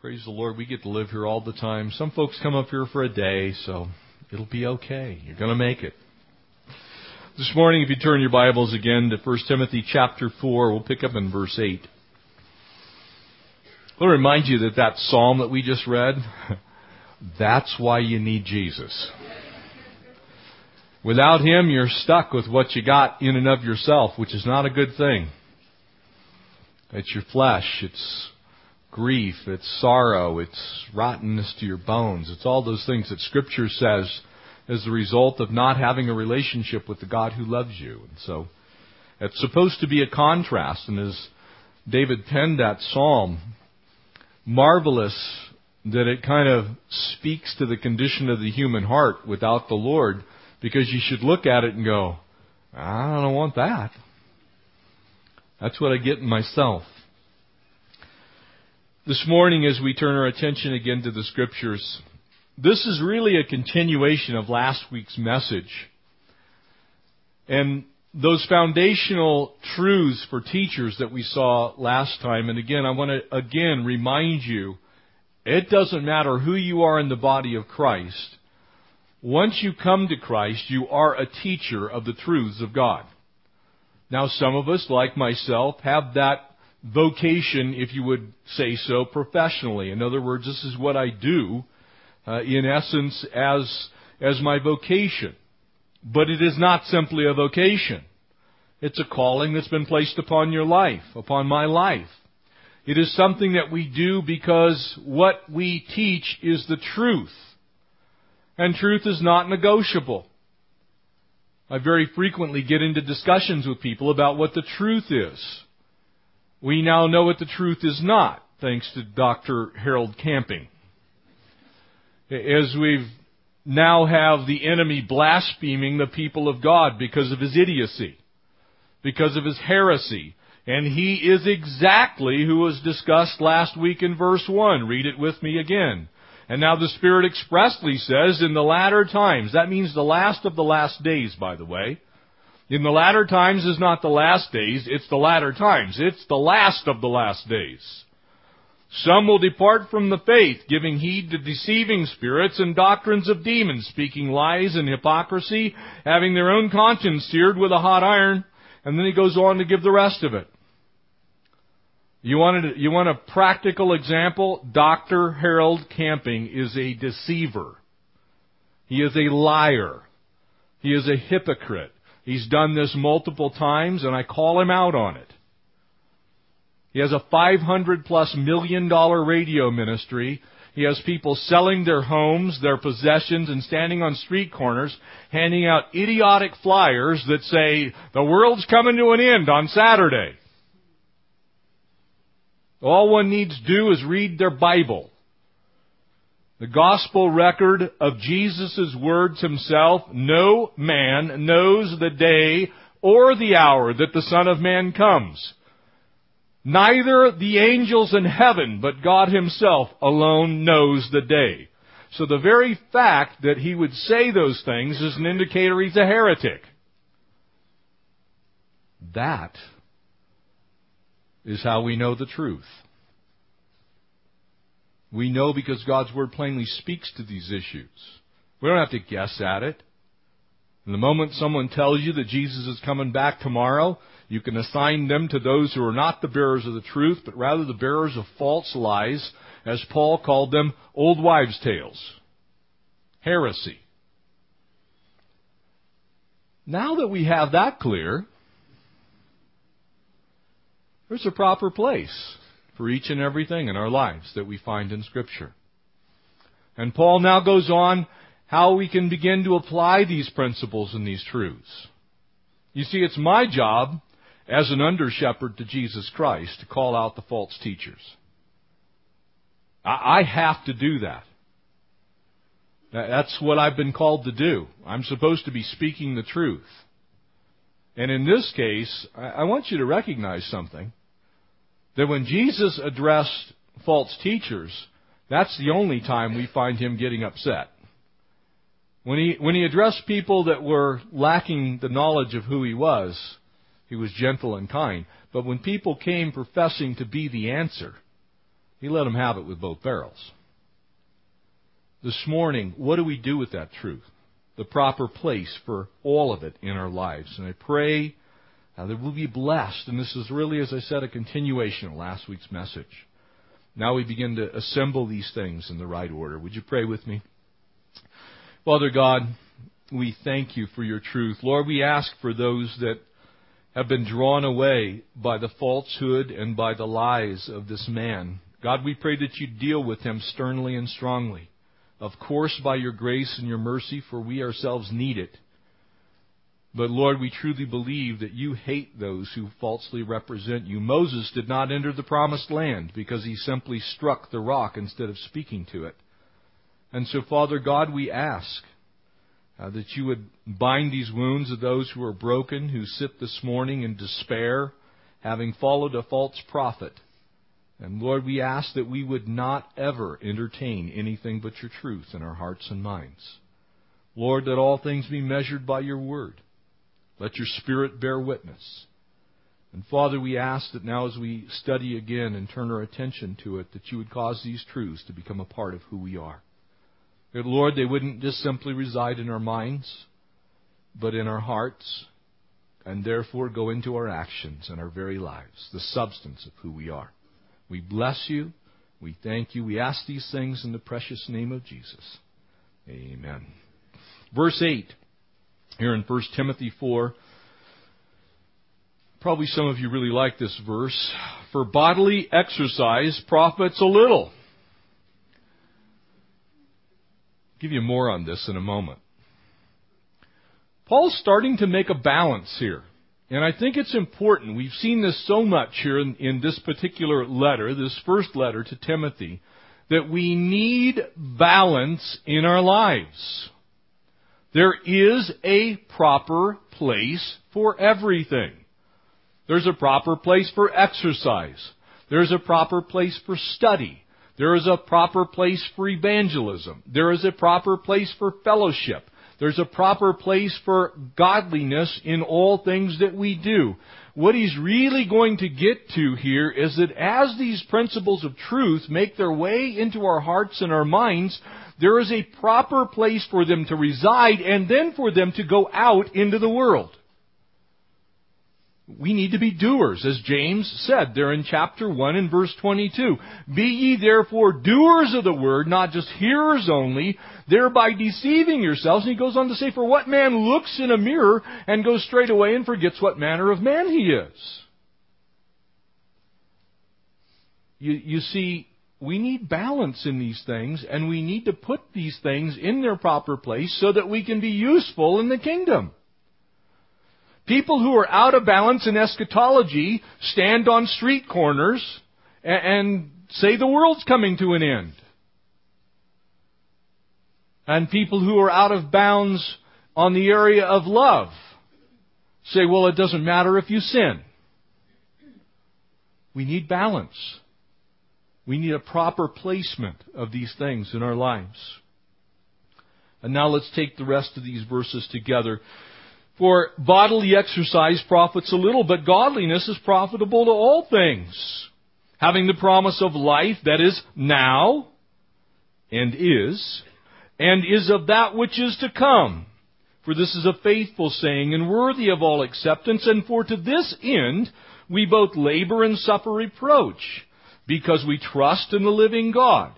Praise the Lord, we get to live here all the time. Some folks come up here for a day, so it'll be okay. You're going to make it. This morning, if you turn your Bibles again to 1 Timothy chapter 4, we'll pick up in verse 8. I'll remind you that that psalm that we just read, that's why you need Jesus. Without Him, you're stuck with what you got in and of yourself, which is not a good thing. It's your flesh, it's grief, it's sorrow, it's rottenness to your bones. It's all those things that Scripture says is the result of not having a relationship with the God who loves you. And so it's supposed to be a contrast. And as David penned that psalm, marvelous that it kind of speaks to the condition of the human heart without the Lord, because you should look at it and go, I don't want that. That's what I get in myself. This morning, as we turn our attention again to the Scriptures, this is really a continuation of last week's message. And those foundational truths for teachers that we saw last time, and again, I want to again remind you, it doesn't matter who you are in the body of Christ. Once you come to Christ, you are a teacher of the truths of God. Now, some of us, like myself, have that vocation, if you would say so, professionally. In other words, this is what I do, in essence, as my vocation. But it is not simply a vocation. It's a calling that's been placed upon your life, upon my life. It is something that we do because what we teach is the truth. And truth is not negotiable. I very frequently get into discussions with people about what the truth is. We now know what the truth is not, thanks to Dr. Harold Camping. As we now have the enemy blaspheming the people of God because of his idiocy, because of his heresy. And he is exactly who was discussed last week in verse 1. Read it with me again. And now the Spirit expressly says, in the latter times, that means the last of the last days, by the way. In the latter times is not the last days, it's the latter times. It's the last of the last days. Some will depart from the faith, giving heed to deceiving spirits and doctrines of demons, speaking lies and hypocrisy, having their own conscience seared with a hot iron. And then he goes on to give the rest of it. You want a practical example? Dr. Harold Camping is a deceiver. He is a liar. He is a hypocrite. He's done this multiple times, and I call him out on it. He has a $500+ million radio ministry. He has people selling their homes, their possessions, and standing on street corners, handing out idiotic flyers that say, the world's coming to an end on Saturday. All one needs to do is read their Bible. The gospel record of Jesus' words himself, no man knows the day or the hour that the Son of Man comes. Neither the angels in heaven, but God himself alone knows the day. So the very fact that he would say those things is an indicator he's a heretic. That is how we know the truth. We know because God's Word plainly speaks to these issues. We don't have to guess at it. And the moment someone tells you that Jesus is coming back tomorrow, you can assign them to those who are not the bearers of the truth, but rather the bearers of false lies, as Paul called them, old wives' tales, heresy. Now that we have that clear, there's a proper place for each and everything in our lives that we find in Scripture. And Paul now goes on how we can begin to apply these principles and these truths. You see, it's my job as an under-shepherd to Jesus Christ to call out the false teachers. I have to do that. That's what I've been called to do. I'm supposed to be speaking the truth. And in this case, I want you to recognize something. That when Jesus addressed false teachers, that's the only time we find him getting upset. When he addressed people that were lacking the knowledge of who he was gentle and kind. But when people came professing to be the answer, He let them have it with both barrels. This morning, what do we do with that truth? The proper place for all of it in our lives. And I pray that we'll be blessed. And this is really, as I said, a continuation of last week's message. Now we begin to assemble these things in the right order. Would you pray with me? Father God, we thank you for your truth. Lord, we ask for those that have been drawn away by the falsehood and by the lies of this man. God, we pray that you deal with him sternly and strongly. Of course, by your grace and your mercy, for we ourselves need it. But Lord, we truly believe that you hate those who falsely represent you. Moses did not enter the promised land because he simply struck the rock instead of speaking to it. And so, Father God, we ask that you would bind these wounds of those who are broken, who sit this morning in despair, having followed a false prophet. And Lord, we ask that we would not ever entertain anything but your truth in our hearts and minds. Lord, that all things be measured by your word. Let your Spirit bear witness. And Father, we ask that now as we study again and turn our attention to it, that you would cause these truths to become a part of who we are. That, Lord, they wouldn't just simply reside in our minds, but in our hearts, and therefore go into our actions and our very lives, the substance of who we are. We bless you. We thank you. We ask these things in the precious name of Jesus. Amen. Verse 8, here in 1 Timothy 4. Probably some of you really like this verse. For bodily exercise profits a little. I'll give you more on this in a moment. Paul's starting to make a balance here. And I think it's important. We've seen this so much here in this particular letter, this first letter to Timothy, that we need balance in our lives. There is a proper place for everything. There's a proper place for exercise. There's a proper place for study. There is a proper place for evangelism. There is a proper place for fellowship. There's a proper place for godliness in all things that we do. What he's really going to get to here is that as these principles of truth make their way into our hearts and our minds, there is a proper place for them to reside and then for them to go out into the world. We need to be doers, as James said there in chapter 1 and verse 22. Be ye therefore doers of the word, not just hearers only, thereby deceiving yourselves. And he goes on to say, for what man looks in a mirror and goes straight away and forgets what manner of man he is? You see, we need balance in these things, and we need to put these things in their proper place so that we can be useful in the kingdom. People who are out of balance in eschatology stand on street corners and say the world's coming to an end. And people who are out of bounds on the area of love say, well, it doesn't matter if you sin. We need balance. We need a proper placement of these things in our lives. And now let's take the rest of these verses together. For bodily exercise profits a little, but godliness is profitable to all things, having the promise of life that is now and is of that which is to come. For this is a faithful saying and worthy of all acceptance, and for to this end we both labor and suffer reproach, because we trust in the living God,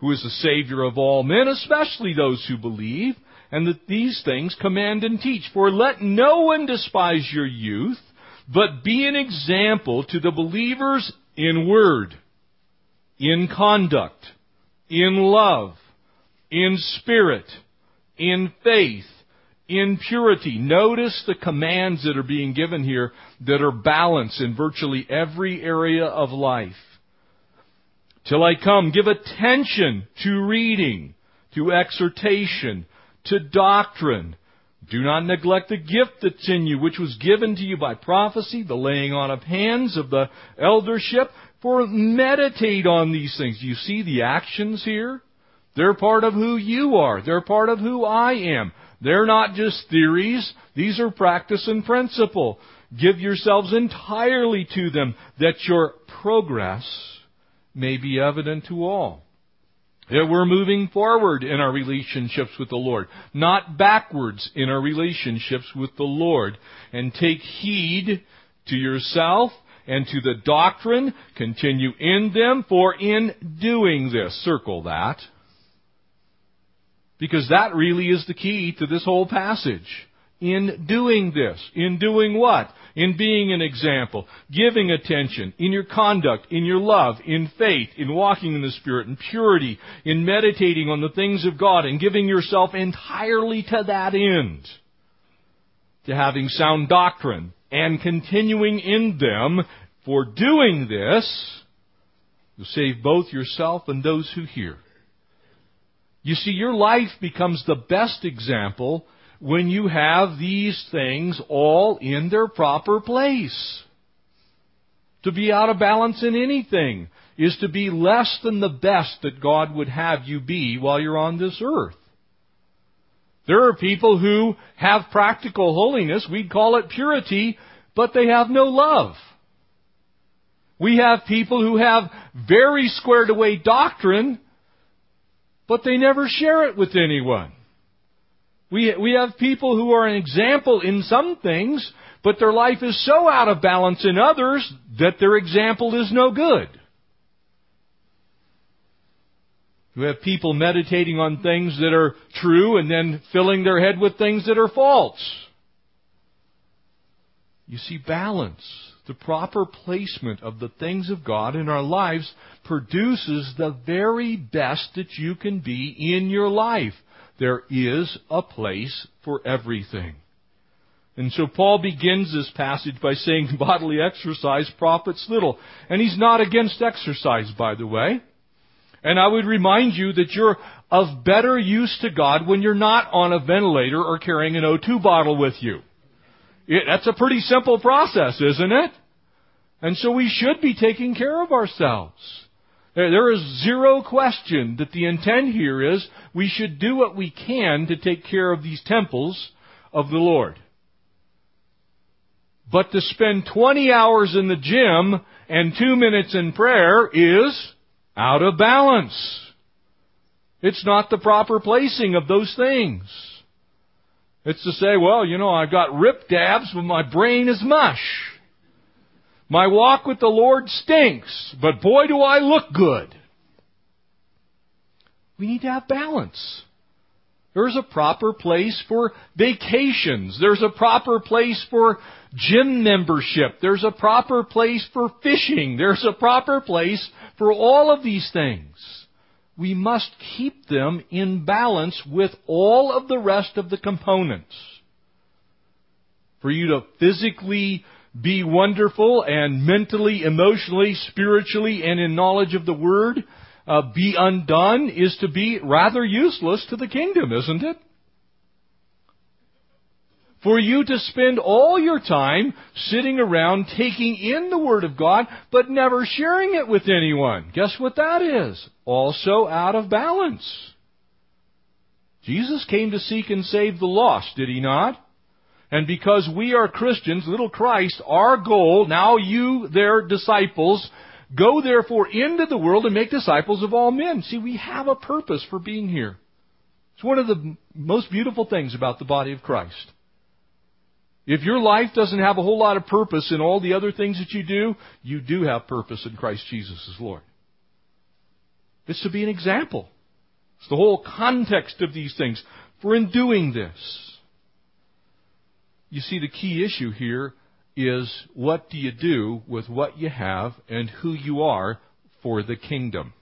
who is the Savior of all men, especially those who believe, and that these things command and teach. For let no one despise your youth, but be an example to the believers in word, in conduct, in love, in spirit, in faith, in purity. Notice the commands that are being given here that are balanced in virtually every area of life. Till I come, give attention to reading, to exhortation, to doctrine. Do not neglect the gift that's in you, which was given to you by prophecy, the laying on of hands of the eldership, for meditate on these things. You see the actions here? They're part of who you are. They're part of who I am. They're not just theories. These are practice and principle. Give yourselves entirely to them, that your progress may be evident to all. That we're moving forward in our relationships with the Lord, not backwards in our relationships with the Lord. And take heed to yourself and to the doctrine. Continue in them, for in doing this, circle that. Because that really is the key to this whole passage. In doing this. In doing what? In being an example, giving attention, in your conduct, in your love, in faith, in walking in the Spirit, in purity, in meditating on the things of God, and giving yourself entirely to that end, to having sound doctrine, and continuing in them. For doing this, you'll save both yourself and those who hear. You see, your life becomes the best example when you have these things all in their proper place. To be out of balance in anything is to be less than the best that God would have you be while you're on this earth. There are people who have practical holiness, we'd call it purity, but they have no love. We have people who have very squared away doctrine, but they never share it with anyone. We have people who are an example in some things, but their life is so out of balance in others that their example is no good. You have people meditating on things that are true and then filling their head with things that are false. You see, balance, the proper placement of the things of God in our lives, produces the very best that you can be in your life. There is a place for everything. And so Paul begins this passage by saying bodily exercise profits little. And he's not against exercise, by the way. And I would remind you that you're of better use to God when you're not on a ventilator or carrying an O2 bottle with you. That's a pretty simple process, isn't it? And so we should be taking care of ourselves. There is zero question that the intent here is we should do what we can to take care of these temples of the Lord. But to spend 20 hours in the gym and 2 minutes in prayer is out of balance. It's not the proper placing of those things. It's to say, well, you know, I've got rip dabs, but my brain is mush. My walk with the Lord stinks, but boy, do I look good. We need to have balance. There's a proper place for vacations. There's a proper place for gym membership. There's a proper place for fishing. There's a proper place for all of these things. We must keep them in balance with all of the rest of the components. For you to physically be wonderful and mentally, emotionally, spiritually, and in knowledge of the Word, be undone is to be rather useless to the kingdom, isn't it? For you to spend all your time sitting around taking in the Word of God, but never sharing it with anyone. Guess what that is? Also out of balance. Jesus came to seek and save the lost, did he not? And because we are Christians, little Christ, our goal, now you, their disciples, go therefore into the world and make disciples of all men. See, we have a purpose for being here. It's one of the most beautiful things about the body of Christ. If your life doesn't have a whole lot of purpose in all the other things that you do have purpose in Christ Jesus as Lord. It's to be an example. It's the whole context of these things. For in doing this, you see, the key issue here is what do you do with what you have and who you are for the kingdom.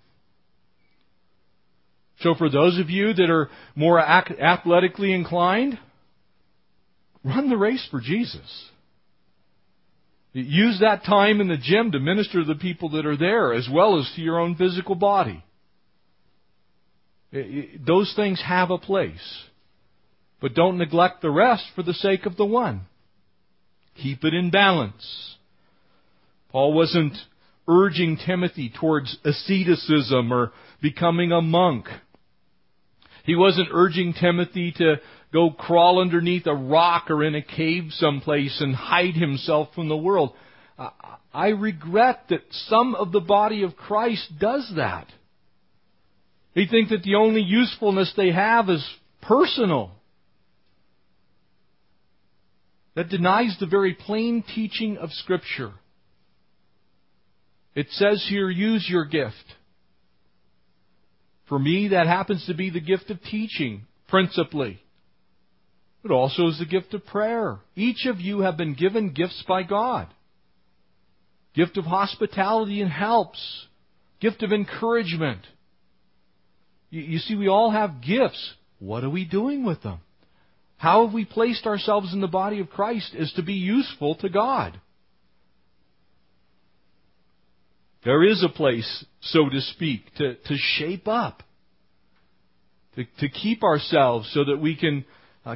So for those of you that are more athletically inclined, run the race for Jesus. Use that time in the gym to minister to the people that are there as well as to your own physical body. Those things have a place. But don't neglect the rest for the sake of the one. Keep it in balance. Paul wasn't urging Timothy towards asceticism or becoming a monk. He wasn't urging Timothy to go crawl underneath a rock or in a cave someplace and hide himself from the world. I regret that some of the body of Christ does that. They think that the only usefulness they have is personal. That denies the very plain teaching of Scripture. It says here, use your gift. For me, that happens to be the gift of teaching, principally. It also is the gift of prayer. Each of you have been given gifts by God. Gift of hospitality and helps. Gift of encouragement. You see, we all have gifts. What are we doing with them? How have we placed ourselves in the body of Christ as to be useful to God? There is a place, so to speak, to shape up, to keep ourselves so that we can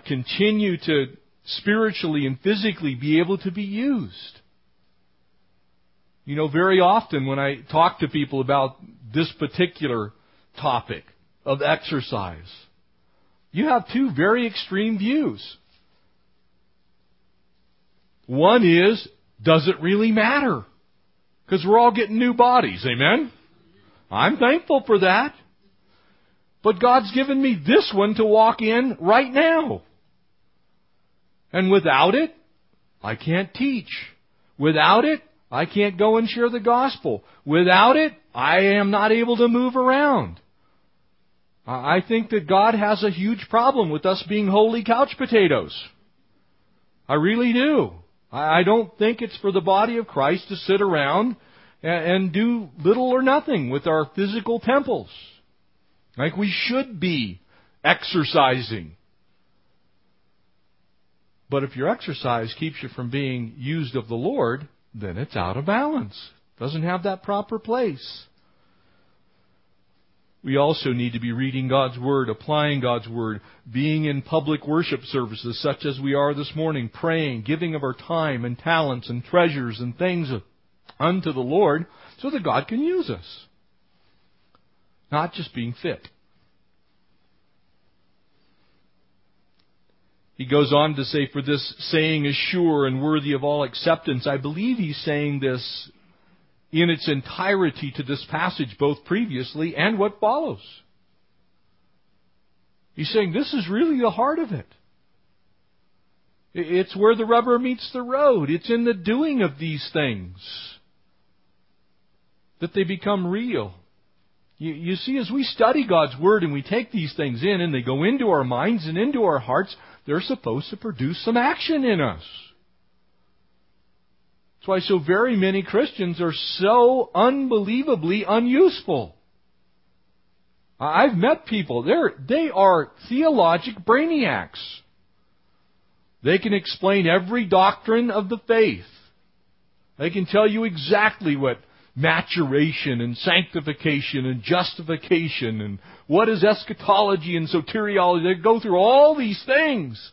continue to spiritually and physically be able to be used. You know, very often when I talk to people about this particular topic of exercise, you have two very extreme views. One is, does it really matter? Because we're all getting new bodies, amen? I'm thankful for that. But God's given me this one to walk in right now. And without it, I can't teach. Without it, I can't go and share the gospel. Without it, I am not able to move around. I think that God has a huge problem with us being holy couch potatoes. I really do. I don't think it's for the body of Christ to sit around and do little or nothing with our physical temples. Like we should be exercising. But if your exercise keeps you from being used of the Lord, then it's out of balance. It doesn't have that proper place. We also need to be reading God's Word, applying God's Word, being in public worship services such as we are this morning, praying, giving of our time and talents and treasures and things unto the Lord so that God can use us. Not just being fit. He goes on to say, for this saying is sure and worthy of all acceptance. I believe he's saying this in its entirety to this passage, both previously and what follows. He's saying this is really the heart of it. It's where the rubber meets the road. It's in the doing of these things that they become real. You see, as we study God's Word and we take these things in and they go into our minds and into our hearts, they're supposed to produce some action in us. That's why so very many Christians are so unbelievably unuseful. I've met people. They are theologic brainiacs. They can explain every doctrine of the faith. They can tell you exactly what maturation and sanctification and justification and what is eschatology and soteriology. They go through all these things.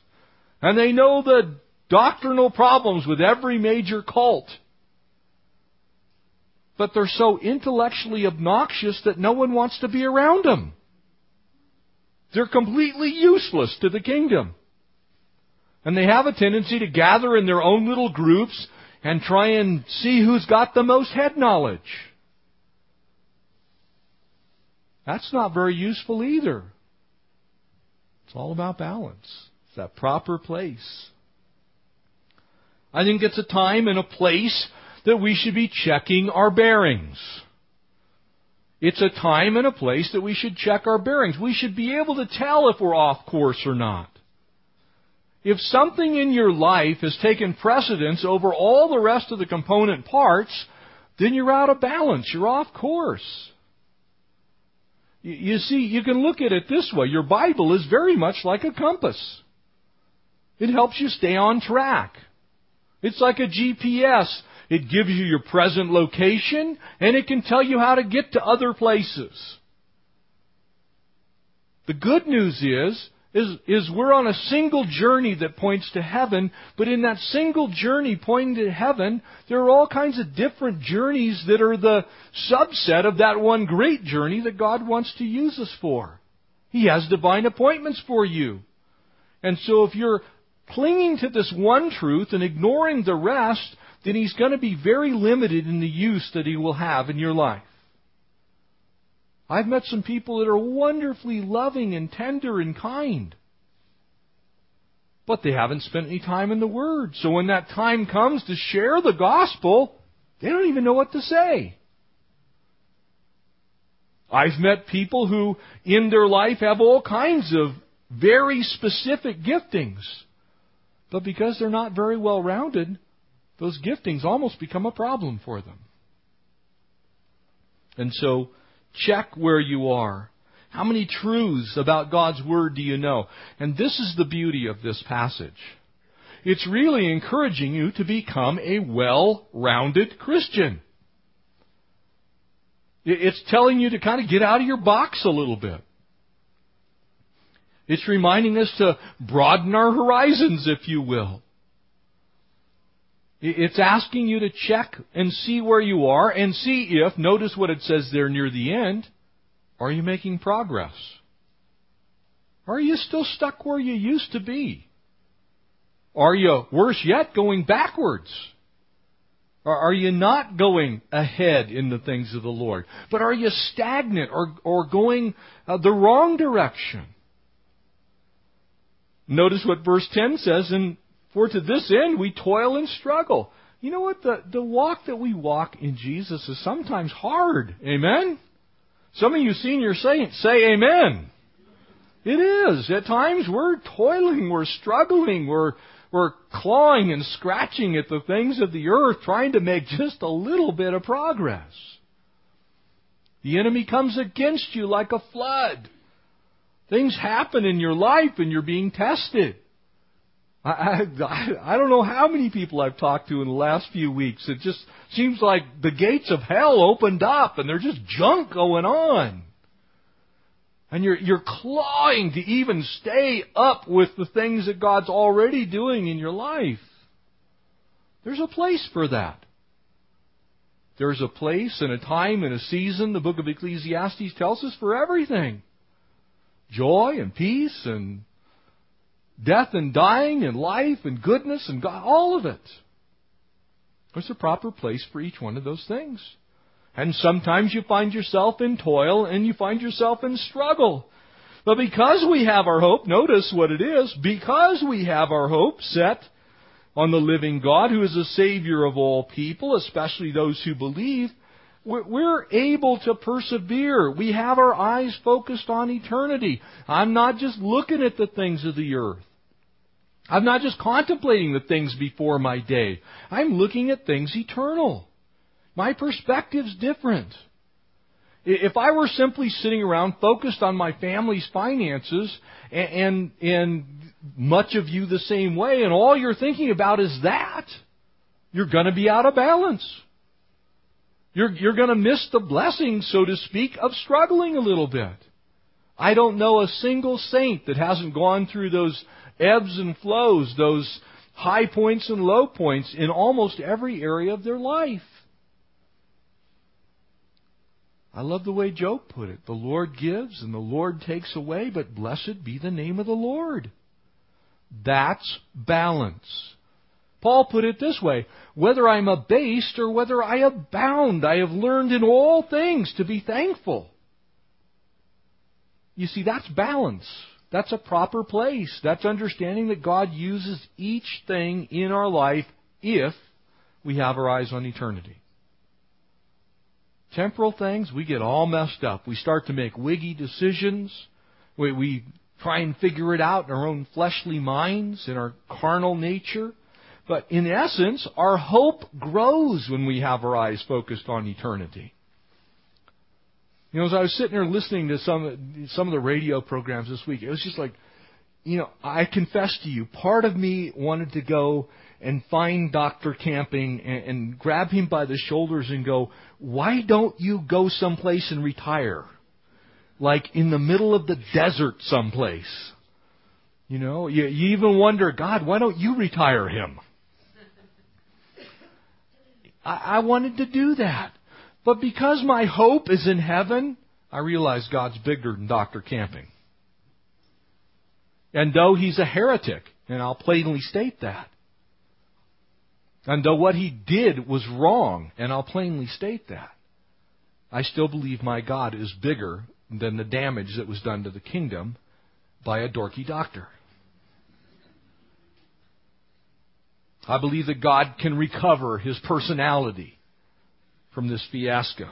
And they know the doctrinal problems with every major cult. But they're so intellectually obnoxious that no one wants to be around them. They're completely useless to the kingdom. And they have a tendency to gather in their own little groups and try and see who's got the most head knowledge. That's not very useful either. It's all about balance. It's that proper place. I think it's a time and a place that we should be checking our bearings. It's a time and a place that we should check our bearings. We should be able to tell if we're off course or not. If something in your life has taken precedence over all the rest of the component parts, then you're out of balance. You're off course. You see, you can look at it this way. Your Bible is very much like a compass. It helps you stay on track. It's like a GPS. It gives you your present location, and it can tell you how to get to other places. The good news is we're on a single journey that points to heaven, but in that single journey pointing to heaven, there are all kinds of different journeys that are the subset of that one great journey that God wants to use us for. He has divine appointments for you. And so if you're clinging to this one truth and ignoring the rest, then he's going to be very limited in the use that he will have in your life. I've met some people that are wonderfully loving and tender and kind, but they haven't spent any time in the Word. So when that time comes to share the gospel, they don't even know what to say. I've met people who in their life have all kinds of very specific giftings, but because they're not very well-rounded, those giftings almost become a problem for them. And so, check where you are. How many truths about God's Word do you know? And this is the beauty of this passage. It's really encouraging you to become a well-rounded Christian. It's telling you to kind of get out of your box a little bit. It's reminding us to broaden our horizons, if you will. It's asking you to check and see where you are and see if, notice what it says there near the end, are you making progress? Are you still stuck where you used to be? Are you, worse yet, going backwards? Or are you not going ahead in the things of the Lord? But are you stagnant or going the wrong direction? Notice what verse 10 says, and for to this end we toil and struggle. You know what? The walk that we walk in Jesus is sometimes hard. Amen? Some of you senior saints say amen. It is. At times we're toiling, we're struggling, we're clawing and scratching at the things of the earth, trying to make just a little bit of progress. The enemy comes against you like a flood. Things happen in your life and you're being tested. I don't know how many people I've talked to in the last few weeks. It just seems like the gates of hell opened up and there's just junk going on. And you're clawing to even stay up with the things that God's already doing in your life. There's a place for that. There's a place and a time and a season, the book of Ecclesiastes tells us, for everything. Joy and peace and death and dying and life and goodness and God, all of it. There's a proper place for each one of those things. And sometimes you find yourself in toil and you find yourself in struggle. But because we have our hope, notice what it is, because we have our hope set on the living God who is the Savior of all people, especially those who believe, we're able to persevere. We have our eyes focused on eternity. I'm not just looking at the things of the earth. I'm not just contemplating the things before my day. I'm looking at things eternal. My perspective's different. If I were simply sitting around focused on my family's finances, and much of you the same way, and all you're thinking about is that, you're going to be out of balance. You're going to miss the blessing, so to speak, of struggling a little bit. I don't know a single saint that hasn't gone through those ebbs and flows, those high points and low points in almost every area of their life. I love the way Job put it. The Lord gives and the Lord takes away, but blessed be the name of the Lord. That's balance. Paul put it this way, whether I'm abased or whether I abound, I have learned in all things to be thankful. You see, that's balance. That's a proper place. That's understanding that God uses each thing in our life if we have our eyes on eternity. Temporal things, we get all messed up. We start to make wiggy decisions. We try and figure it out in our own fleshly minds, in our carnal nature. But in essence, our hope grows when we have our eyes focused on eternity. You know, as I was sitting there listening to some of the radio programs this week, it was just like, you know, I confess to you, part of me wanted to go and find Dr. Camping and grab him by the shoulders and go, why don't you go someplace and retire? Like in the middle of the desert someplace. You know, you even wonder, God, why don't you retire him? I wanted to do that. But because my hope is in heaven, I realize God's bigger than Dr. Camping. And though he's a heretic, and I'll plainly state that, And though what he did was wrong, and I'll plainly state that, I still believe my God is bigger than the damage that was done to the kingdom by a dorky doctor. I believe that God can recover his personality from this fiasco.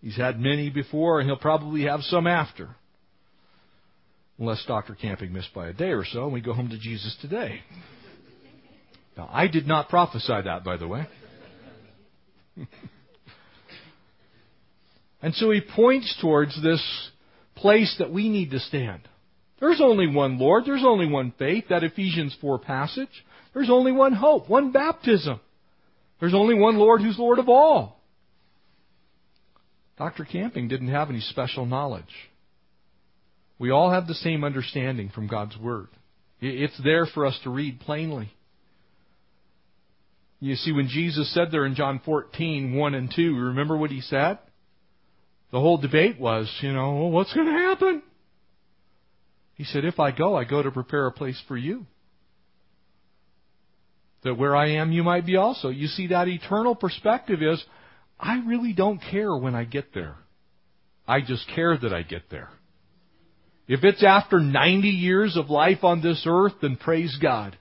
He's had many before, and he'll probably have some after. Unless Dr. Camping missed by a day or so, and we go home to Jesus today. Now, I did not prophesy that, by the way. And so he points towards this place that we need to stand. There's only one Lord. There's only one faith, that Ephesians 4 passage. There's only one hope, one baptism. There's only one Lord who's Lord of all. Dr. Camping didn't have any special knowledge. We all have the same understanding from God's Word. It's there for us to read plainly. You see, when Jesus said there in John 14, 1 and 2, remember what he said? The whole debate was, what's going to happen? He said, if I go to prepare a place for you, that where I am, you might be also. You see, that eternal perspective is, I really don't care when I get there. I just care that I get there. If it's after 90 years of life on this earth, then praise God.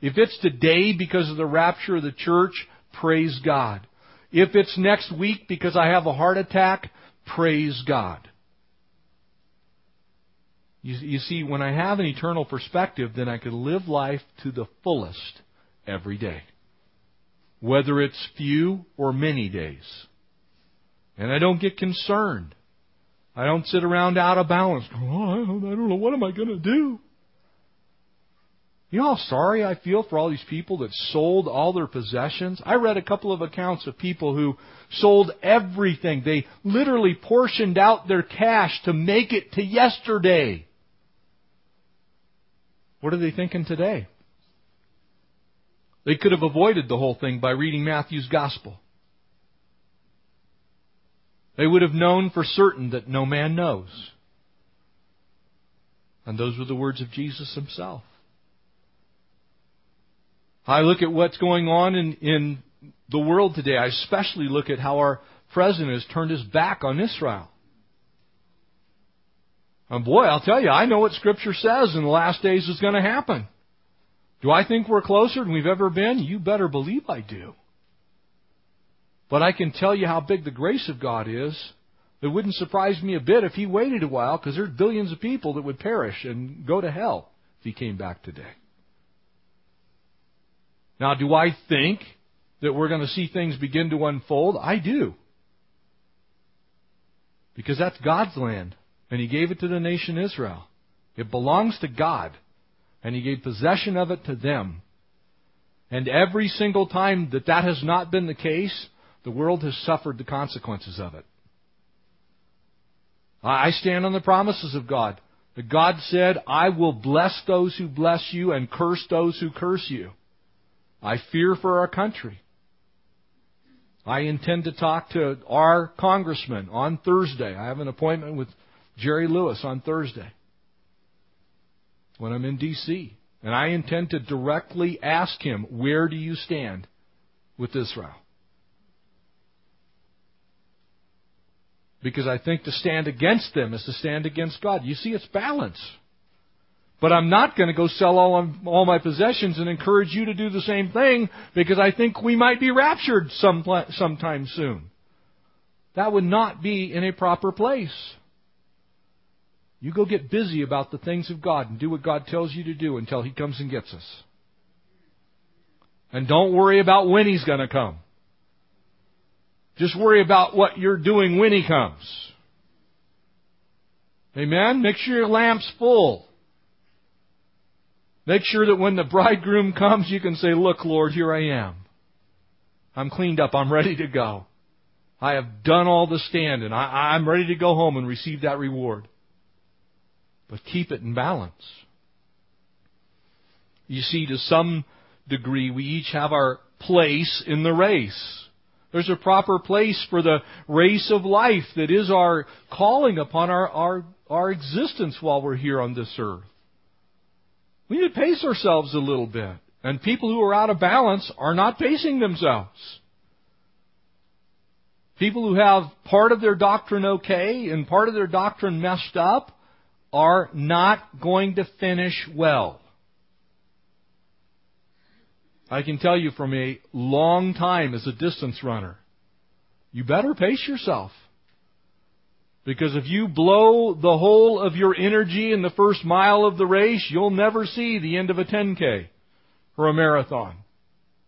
If it's today because of the rapture of the church, praise God. If it's next week because I have a heart attack, praise God. You see, when I have an eternal perspective, then I can live life to the fullest every day, whether it's few or many days. And I don't get concerned. I don't sit around out of balance. I don't know, what am I going to do? You know how sorry I feel for all these people that sold all their possessions? I read a couple of accounts of people who sold everything. They literally portioned out their cash to make it to yesterday. What are they thinking today? They could have avoided the whole thing by reading Matthew's Gospel. They would have known for certain that no man knows. And those were the words of Jesus himself. I look at what's going on in the world today. I especially look at how our president has turned his back on Israel. And boy, I'll tell you, I know what Scripture says in the last days is going to happen. Do I think we're closer than we've ever been? You better believe I do. But I can tell you how big the grace of God is. It wouldn't surprise me a bit if he waited a while, because there's billions of people that would perish and go to hell if he came back today. Now, do I think that we're going to see things begin to unfold? I do. Because that's God's land, and he gave it to the nation Israel. It belongs to God. And he gave possession of it to them. And every single time that has not been the case, the world has suffered the consequences of it. I stand on the promises of God. That God said, I will bless those who bless you and curse those who curse you. I fear for our country. I intend to talk to our congressman on Thursday. I have an appointment with Jerry Lewis on Thursday, when I'm in D.C., and I intend to directly ask him, where do you stand with Israel? Because I think to stand against them is to stand against God. You see, it's balance. But I'm not going to go sell all my possessions and encourage you to do the same thing, because I think we might be raptured sometime soon. That would not be in a proper place. You go get busy about the things of God and do what God tells you to do until he comes and gets us. And don't worry about when he's going to come. Just worry about what you're doing when he comes. Amen? Make sure your lamp's full. Make sure that when the bridegroom comes, you can say, look, Lord, here I am. I'm cleaned up. I'm ready to go. I have done all the standing. I'm ready to go home and receive that reward. But keep it in balance. You see, to some degree, we each have our place in the race. There's a proper place for the race of life that is our calling upon our existence while we're here on this earth. We need to pace ourselves a little bit And people who are out of balance are not pacing themselves. People who have part of their doctrine okay and part of their doctrine messed up are not going to finish well. I can tell you from a long time as a distance runner, you better pace yourself. Because if you blow the whole of your energy in the first mile of the race, you'll never see the end of a 10K or a marathon.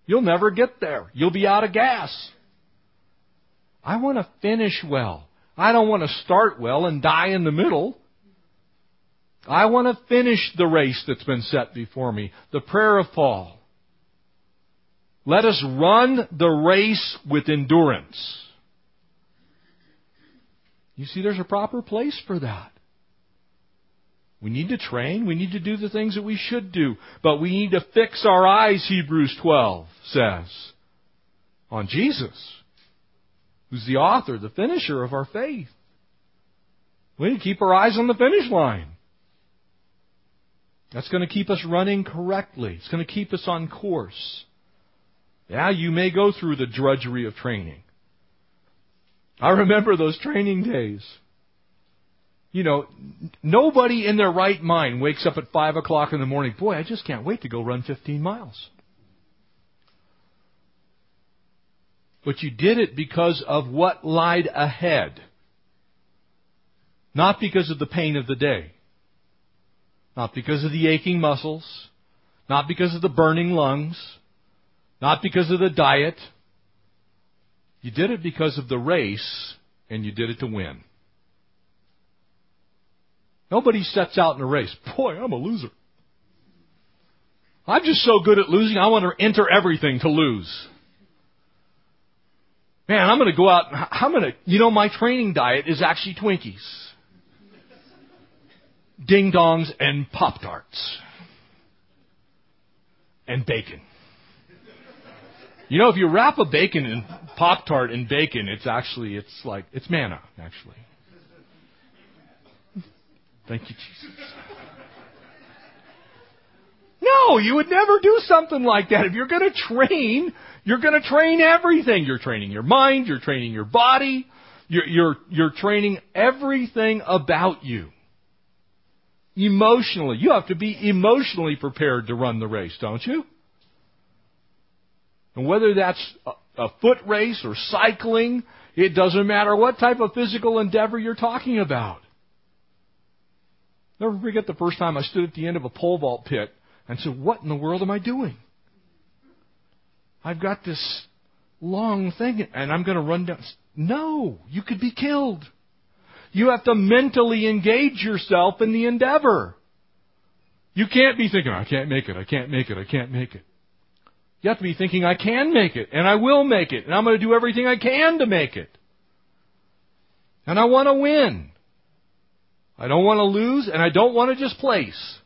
You'll never get there. You'll be out of gas. I want to finish well. I don't want to start well and die in the middle. I want to finish the race that's been set before me. The prayer of Paul. Let us run the race with endurance. You see, there's a proper place for that. We need to train. We need to do the things that we should do. But we need to fix our eyes, Hebrews 12 says, on Jesus, who's the author, the finisher of our faith. We need to keep our eyes on the finish line. That's going to keep us running correctly. It's going to keep us on course. Yeah, you may go through the drudgery of training. I remember those training days. You know, nobody in their right mind wakes up at 5 o'clock in the morning. Boy, I just can't wait to go run 15 miles. But you did it because of what lied ahead. Not because of the pain of the day. Not because of the aching muscles. Not because of the burning lungs. Not because of the diet. You did it because of the race, and you did it to win. Nobody steps out in a race, boy, I'm a loser. I'm just so good at losing, I want to enter everything to lose. Man, I'm going to go out, my training diet is actually Twinkies. Ding-dongs and Pop-Tarts. And bacon. You know, if you wrap a bacon in Pop-Tart and bacon, it's manna, actually. Thank you, Jesus. No, you would never do something like that. If you're going to train, you're going to train everything. You're training your mind. You're training your body. You're training everything about you. Emotionally. You have to be emotionally prepared to run the race, don't you? And whether that's a foot race or cycling, it doesn't matter what type of physical endeavor you're talking about. Never forget the first time I stood at the end of a pole vault pit and said, what in the world am I doing? I've got this long thing and I'm going to run down. No, you could be killed. You have to mentally engage yourself in the endeavor. You can't be thinking, I can't make it. You have to be thinking, I can make it, and I will make it, and I'm going to do everything I can to make it. And I want to win. I don't want to lose, and I don't want to just place.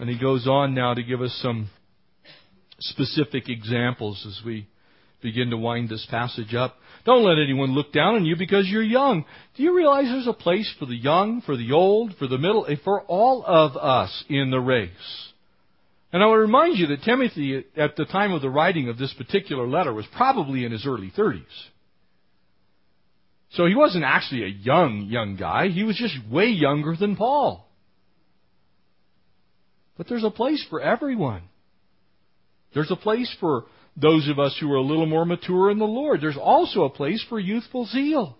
And he goes on now to give us some specific examples as we begin to wind this passage up. Don't let anyone look down on you because you're young. Do you realize there's a place for the young, for the old, for the middle, for all of us in the race? And I would remind you that Timothy, at the time of the writing of this particular letter, was probably in his early 30s. So he wasn't actually a young guy. He was just way younger than Paul. But there's a place for everyone. There's a place for those of us who are a little more mature in the Lord. There's also a place for youthful zeal.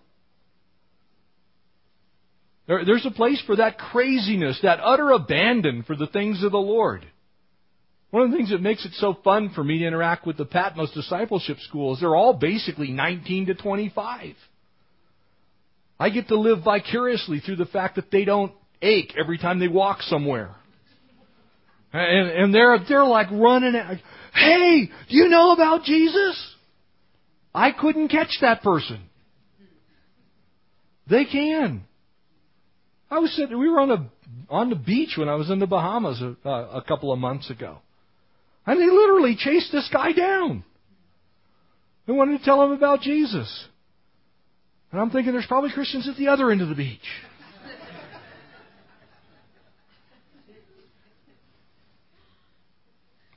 There's a place for that craziness, that utter abandon for the things of the Lord. One of the things that makes it so fun for me to interact with the Patmos Discipleship School is they're all basically 19 to 25. I get to live vicariously through the fact that they don't ache every time they walk somewhere. And they're like running out. Hey, do you know about Jesus? I couldn't catch that person. They can. I was sitting. We were on the beach when I was in the Bahamas a couple of months ago, and they literally chased this guy down. They wanted to tell him about Jesus, and I'm thinking there's probably Christians at the other end of the beach.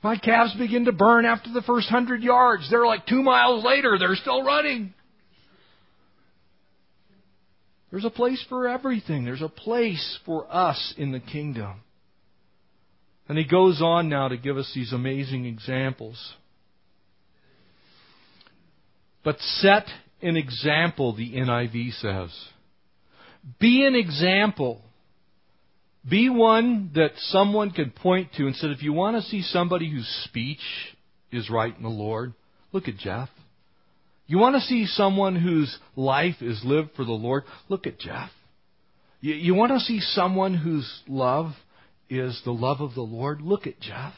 My calves begin to burn after the first 100 yards. They're like 2 miles later, they're still running. There's a place for everything. There's a place for us in the kingdom. And he goes on now to give us these amazing examples. But set an example, the NIV says. Be an example. Be one that someone can point to and said, if you want to see somebody whose speech is right in the Lord, look at Jeff. You want to see someone whose life is lived for the Lord, look at Jeff. You want to see someone whose love is the love of the Lord, look at Jeff.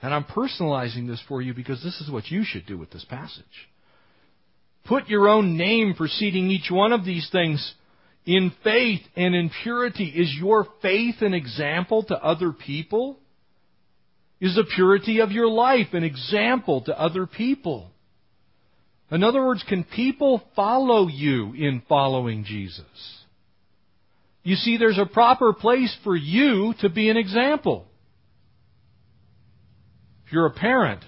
And I'm personalizing this for you because this is what you should do with this passage. Put your own name preceding each one of these things. In faith and in purity, is your faith an example to other people? Is the purity of your life an example to other people? In other words, can people follow you in following Jesus? You see, there's a proper place for you to be an example. If you're a parent,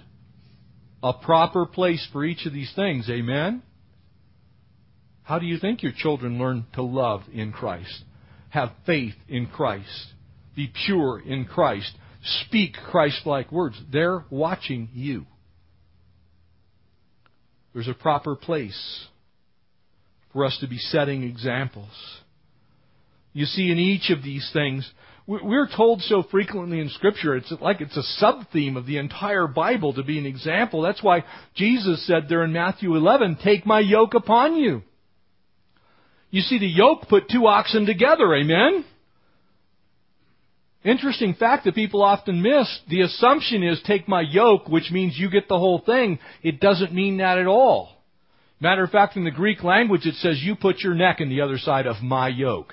a proper place for each of these things, amen? How do you think your children learn to love in Christ, have faith in Christ, be pure in Christ, speak Christ-like words? They're watching you. There's a proper place for us to be setting examples. You see, in each of these things, we're told so frequently in Scripture, it's like it's a sub-theme of the entire Bible to be an example. That's why Jesus said there in Matthew 11, take my yoke upon you. You see, the yoke put two oxen together, amen? Interesting fact that people often miss. The assumption is, take my yoke, which means you get the whole thing. It doesn't mean that at all. Matter of fact, in the Greek language, it says, you put your neck in the other side of my yoke.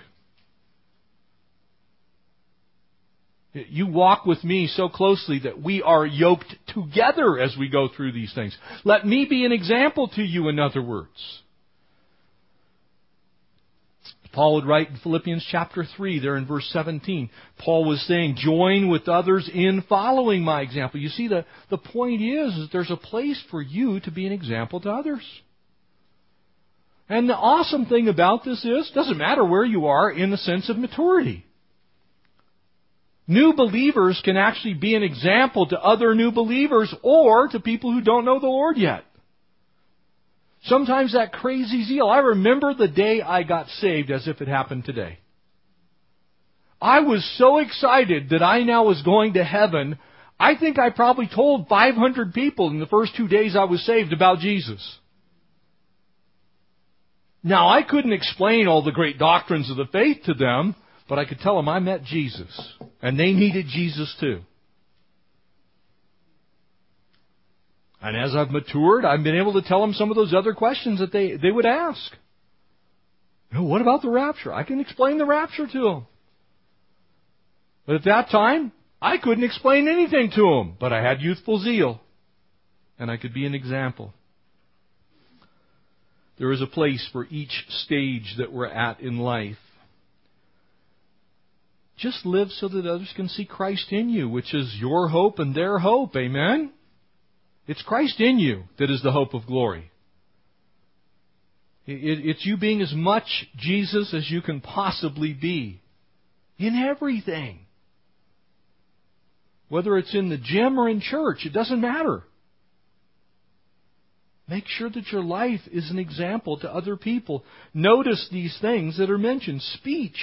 You walk with me so closely that we are yoked together as we go through these things. Let me be an example to you, in other words. Paul would write in Philippians chapter 3, there in verse 17, Paul was saying, join with others in following my example. You see, the point is that there's a place for you to be an example to others. And the awesome thing about this is, it doesn't matter where you are in the sense of maturity. New believers can actually be an example to other new believers or to people who don't know the Lord yet. Sometimes that crazy zeal. I remember the day I got saved as if it happened today. I was so excited that I now was going to heaven. I think I probably told 500 people in the first 2 days I was saved about Jesus. Now, I couldn't explain all the great doctrines of the faith to them, but I could tell them I met Jesus, and they needed Jesus too. And as I've matured, I've been able to tell them some of those other questions that they would ask. What about the rapture? I can explain the rapture to them. But at that time, I couldn't explain anything to them. But I had youthful zeal. And I could be an example. There is a place for each stage that we're at in life. Just live so that others can see Christ in you, which is your hope and their hope. Amen? It's Christ in you that is the hope of glory. It's you being as much Jesus as you can possibly be in everything. Whether it's in the gym or in church, it doesn't matter. Make sure that your life is an example to other people. Notice these things that are mentioned. Speech.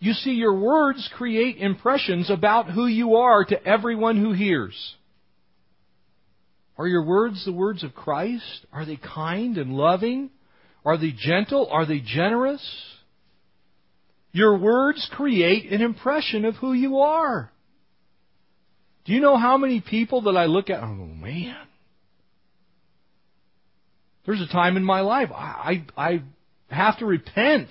You see, your words create impressions about who you are to everyone who hears. Are your words the words of Christ? Are they kind and loving? Are they gentle? Are they generous? Your words create an impression of who you are. Do you know how many people that I look at and go, man, there's a time in my life I have to repent.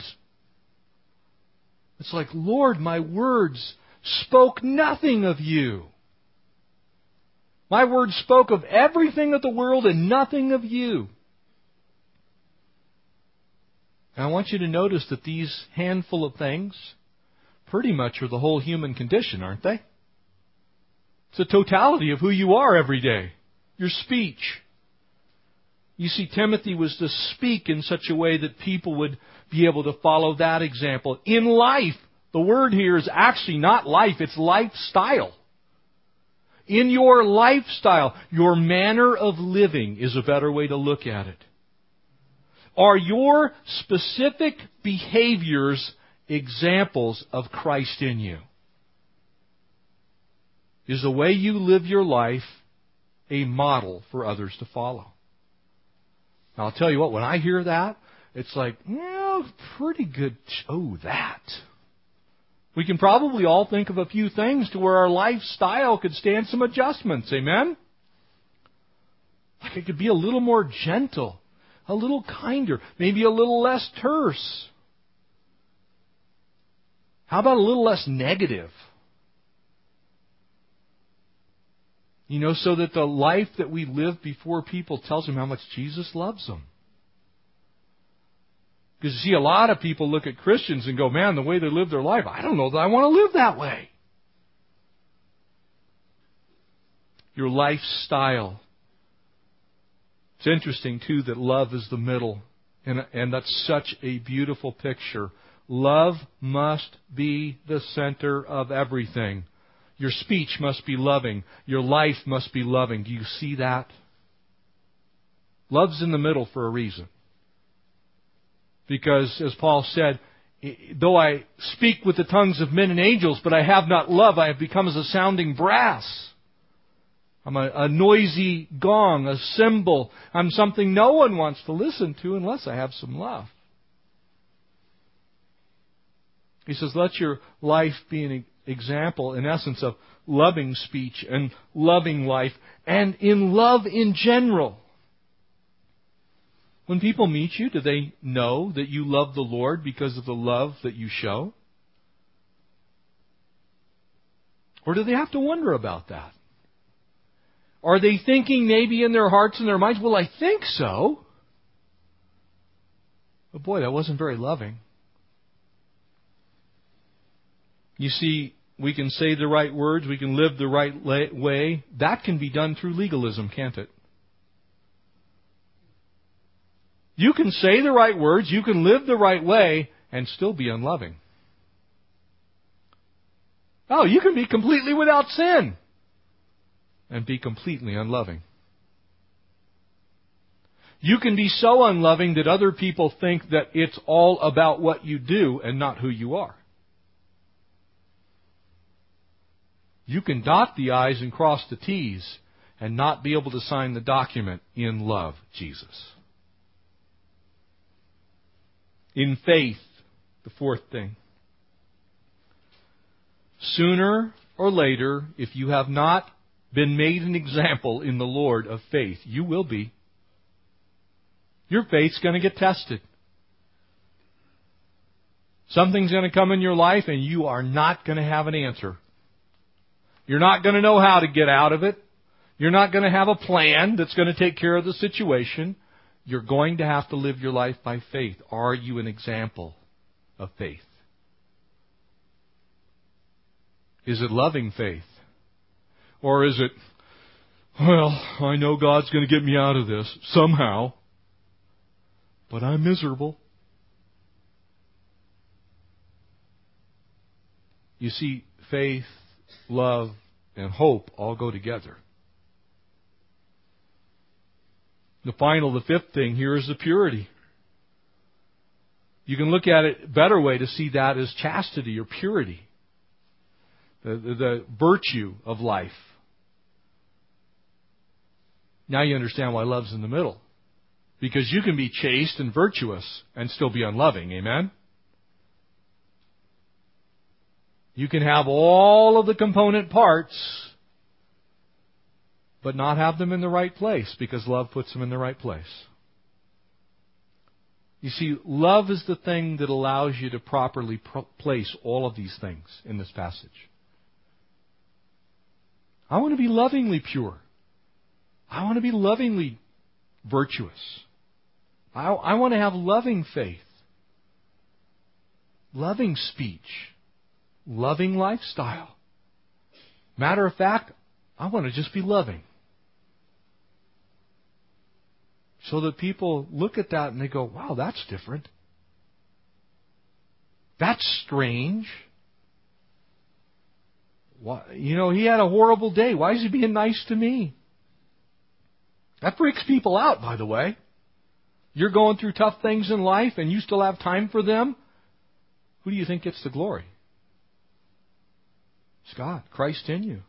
It's like, Lord, my words spoke nothing of you. My words spoke of everything of the world and nothing of you. And I want you to notice that these handful of things pretty much are the whole human condition, aren't they? It's the totality of who you are every day. Your speech. You see, Timothy was to speak in such a way that people would be able to follow that example. In life, the word here is actually not life, it's lifestyle. In your lifestyle, your manner of living is a better way to look at it. Are your specific behaviors examples of Christ in you? Is the way you live your life a model for others to follow? Now, I'll tell you what, when I hear that, it's like, well, pretty good show that. We can probably all think of a few things to where our lifestyle could stand some adjustments. Amen? Like it could be a little more gentle, a little kinder, maybe a little less terse. How about a little less negative? You know, so that the life that we live before people tells them how much Jesus loves them. Because you see, a lot of people look at Christians and go, man, the way they live their life, I don't know that I want to live that way. Your lifestyle. It's interesting, too, that love is the middle. And that's such a beautiful picture. Love must be the center of everything. Your speech must be loving. Your life must be loving. Do you see that? Love's in the middle for a reason. Because, as Paul said, though I speak with the tongues of men and angels, but I have not love, I have become as a sounding brass. I'm a noisy gong, a cymbal. I'm something no one wants to listen to unless I have some love. He says, let your life be an example, in essence, of loving speech and loving life and in love in general. When people meet you, do they know that you love the Lord because of the love that you show? Or do they have to wonder about that? Are they thinking maybe in their hearts and their minds, well, I think so. But boy, that wasn't very loving. You see, we can say the right words, we can live the right way. That can be done through legalism, can't it? You can say the right words, you can live the right way, and still be unloving. Oh, you can be completely without sin and be completely unloving. You can be so unloving that other people think that it's all about what you do and not who you are. You can dot the I's and cross the T's and not be able to sign the document in love, Jesus. In faith, the fourth thing. Sooner or later, if you have not been made an example in the Lord of faith, you will be. Your faith's going to get tested. Something's going to come in your life and you are not going to have an answer. You're not going to know how to get out of it. You're not going to have a plan that's going to take care of the situation. You're going to have to live your life by faith. Are you an example of faith? Is it loving faith? Or is it, well, I know God's going to get me out of this somehow, but I'm miserable. You see, faith, love, and hope all go together. The fifth thing here is the purity. You can look at it, a better way to see that is chastity or purity. The virtue of life. Now you understand why love's in the middle. Because you can be chaste and virtuous and still be unloving. Amen? You can have all of the component parts, but not have them in the right place, because love puts them in the right place. You see, love is the thing that allows you to properly place all of these things in this passage. I want to be lovingly pure. I want to be lovingly virtuous. I want to have loving faith, loving speech, loving lifestyle. Matter of fact, I want to just be loving. So that people look at that and they go, wow, that's different. That's strange. Why, you know, he had a horrible day. Why is he being nice to me? That freaks people out, by the way. You're going through tough things in life and you still have time for them. Who do you think gets the glory? It's God, Christ in you.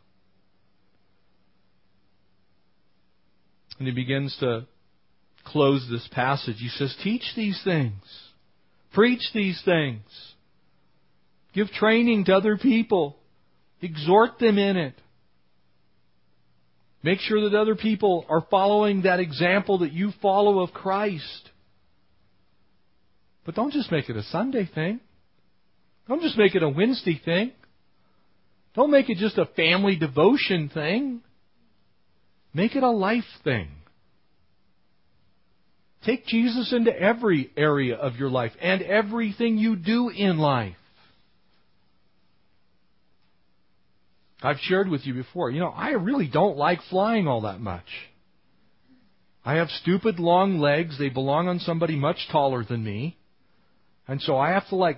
And he begins to close this passage. He says, teach these things. Preach these things. Give training to other people. Exhort them in it. Make sure that other people are following that example that you follow of Christ. But don't just make it a Sunday thing. Don't just make it a Wednesday thing. Don't make it just a family devotion thing. Make it a life thing. Take Jesus into every area of your life and everything you do in life. I've shared with you before, you know, I really don't like flying all that much. I have stupid long legs. They belong on somebody much taller than me. And so I have to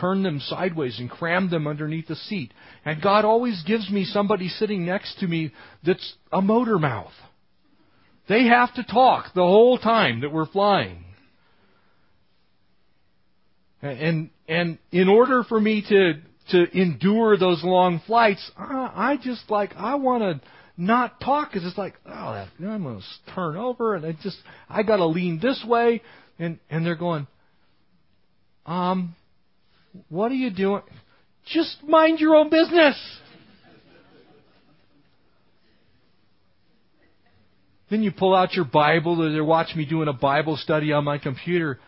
turn them sideways and cram them underneath the seat. And God always gives me somebody sitting next to me that's a motor mouth. They have to talk the whole time that we're flying. And in order for me to endure those long flights, I want to not talk, because it's I'm going to turn over and I got to lean this way. And they're going, what are you doing? Just mind your own business. Then you pull out your Bible, or they watch me doing a Bible study on my computer.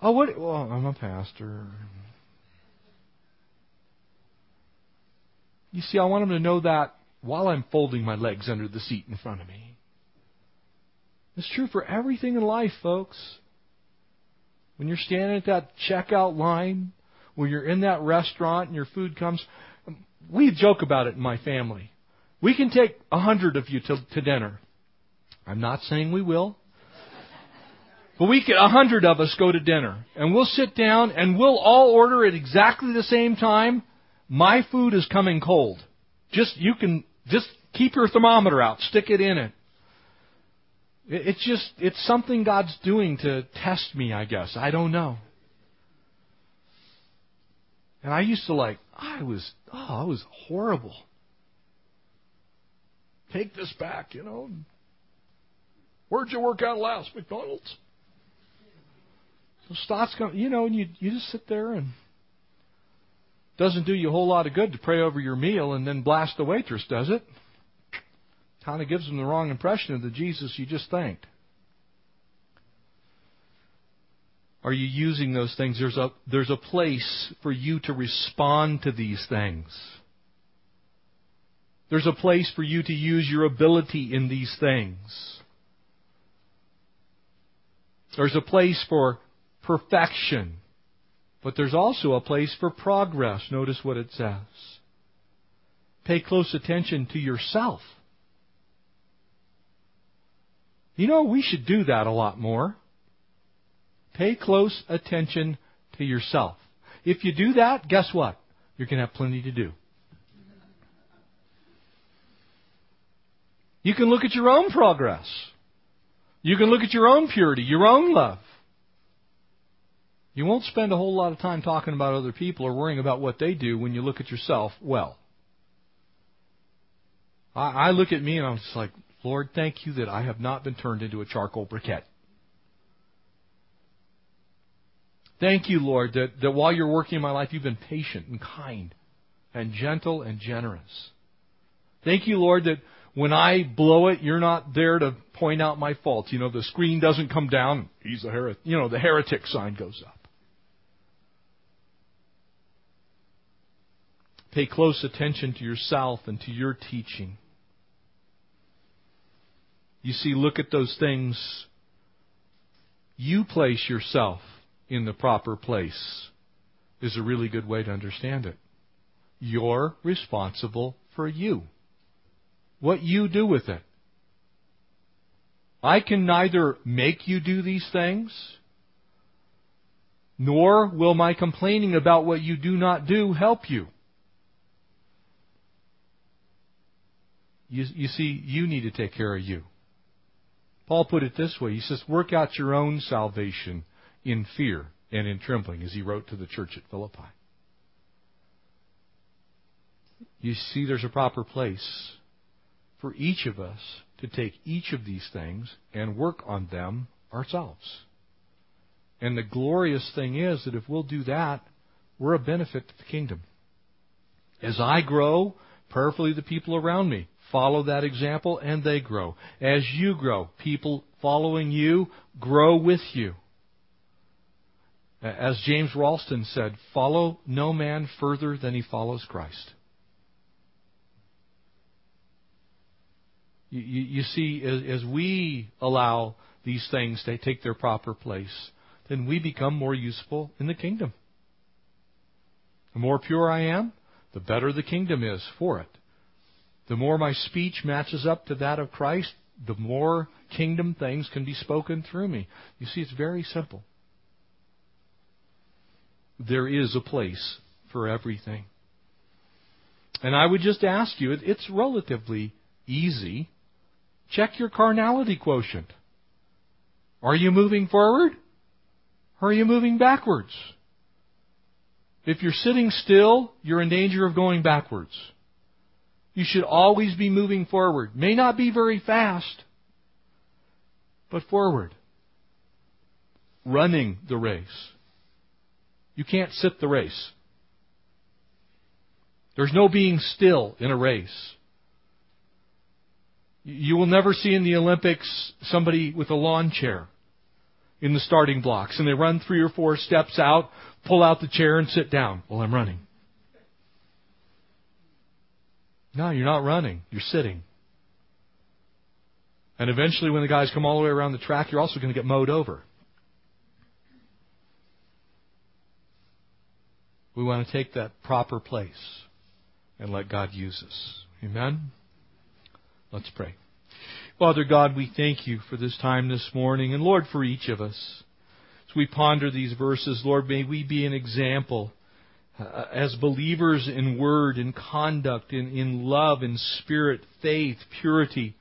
Oh, what? Well, I'm a pastor. You see, I want them to know that while I'm folding my legs under the seat in front of me. It's true for everything in life, folks. When you're standing at that checkout line, when you're in that restaurant and your food comes, we joke about it in my family. We can take 100 of you to dinner. I'm not saying we will. But 100 of us go to dinner. And we'll sit down and we'll all order at exactly the same time. My food is coming cold. You can keep your thermometer out. Stick it in it. It's something God's doing to test me, I guess. I don't know. And I used to I was horrible. Take this back, you know. Where'd you work out last? McDonald's. So thoughts come, you know, and you just sit there, and it doesn't do you a whole lot of good to pray over your meal and then blast the waitress, does it? Kind of gives them the wrong impression of the Jesus you just thanked. Are you using those things? There's a place for you to respond to these things. There's a place for you to use your ability in these things. There's a place for perfection, but there's also a place for progress. Notice what it says. Pay close attention to yourself. You know, we should do that a lot more. Pay close attention to yourself. If you do that, guess what? You're going to have plenty to do. You can look at your own progress. You can look at your own purity, your own love. You won't spend a whole lot of time talking about other people or worrying about what they do when you look at yourself well. I look at me and I'm just like, Lord, thank you that I have not been turned into a charcoal briquette. Thank you, Lord, that while you're working in my life, you've been patient and kind and gentle and generous. Thank you, Lord, that when I blow it, you're not there to point out my faults. You know, the screen doesn't come down. He's a heretic. You know, the heretic sign goes up. Pay close attention to yourself and to your teaching. You see, look at those things. You place yourself in the proper place is a really good way to understand it. You're responsible for you. what you do with it. I can neither make you do these things, nor will my complaining about what you do not do help you. You see, you need to take care of you. Paul put it this way. He says, work out your own salvation in fear and in trembling, as he wrote to the church at Philippi. You see, there's a proper place for each of us to take each of these things and work on them ourselves. And the glorious thing is that if we'll do that, we're a benefit to the kingdom. As I grow, prayerfully the people around me follow that example and they grow. As you grow, people following you grow with you. As James Ralston said, follow no man further than he follows Christ. You see, as we allow these things to take their proper place, then we become more useful in the kingdom. The more pure I am, the better the kingdom is for it. The more my speech matches up to that of Christ, the more kingdom things can be spoken through me. You see, it's very simple. There is a place for everything. And I would just ask you, it's relatively easy. Check your carnality quotient. Are you moving forward? Or are you moving backwards? If you're sitting still, you're in danger of going backwards. You should always be moving forward. May not be very fast, but forward. Running the race. You can't sit the race. There's no being still in a race. You will never see in the Olympics somebody with a lawn chair in the starting blocks, and they run 3 or 4 steps out, pull out the chair and sit down. Well, I'm running. No, you're not running. You're sitting. And eventually when the guys come all the way around the track, you're also going to get mowed over. We want to take that proper place and let God use us. Amen? Let's pray. Father God, we thank you for this time this morning, and Lord, for each of us. As we ponder these verses, Lord, may we be an example as believers in word, in conduct, in love, in spirit, faith, purity.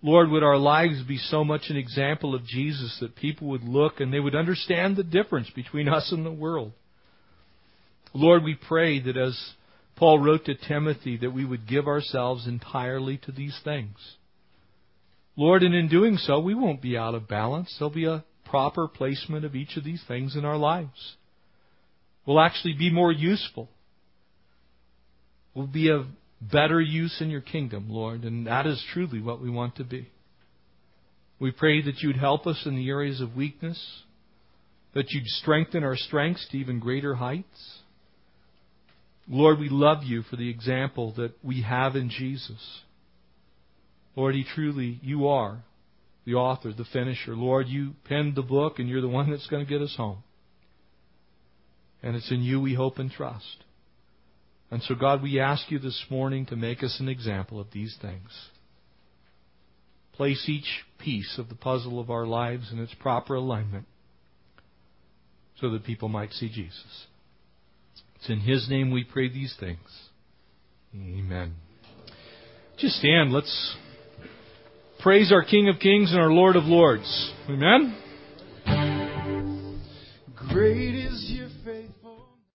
Lord, would our lives be so much an example of Jesus that people would look and they would understand the difference between us and the world. Lord, we pray that as Paul wrote to Timothy, that we would give ourselves entirely to these things. Lord, and in doing so, we won't be out of balance. There'll be a proper placement of each of these things in our lives. We'll actually be more useful. We'll be of better use in your kingdom, Lord, and that is truly what we want to be. We pray that you'd help us in the areas of weakness, that you'd strengthen our strengths to even greater heights. Lord, we love you for the example that we have in Jesus. Lord, you are the author, the finisher. Lord, you penned the book and you're the one that's going to get us home. And it's in you we hope and trust. And so, God, we ask you this morning to make us an example of these things. Place each piece of the puzzle of our lives in its proper alignment so that people might see Jesus. It's in His name we pray these things. Amen. Just stand. Let's praise our King of Kings and our Lord of Lords. Amen. Great is your faith.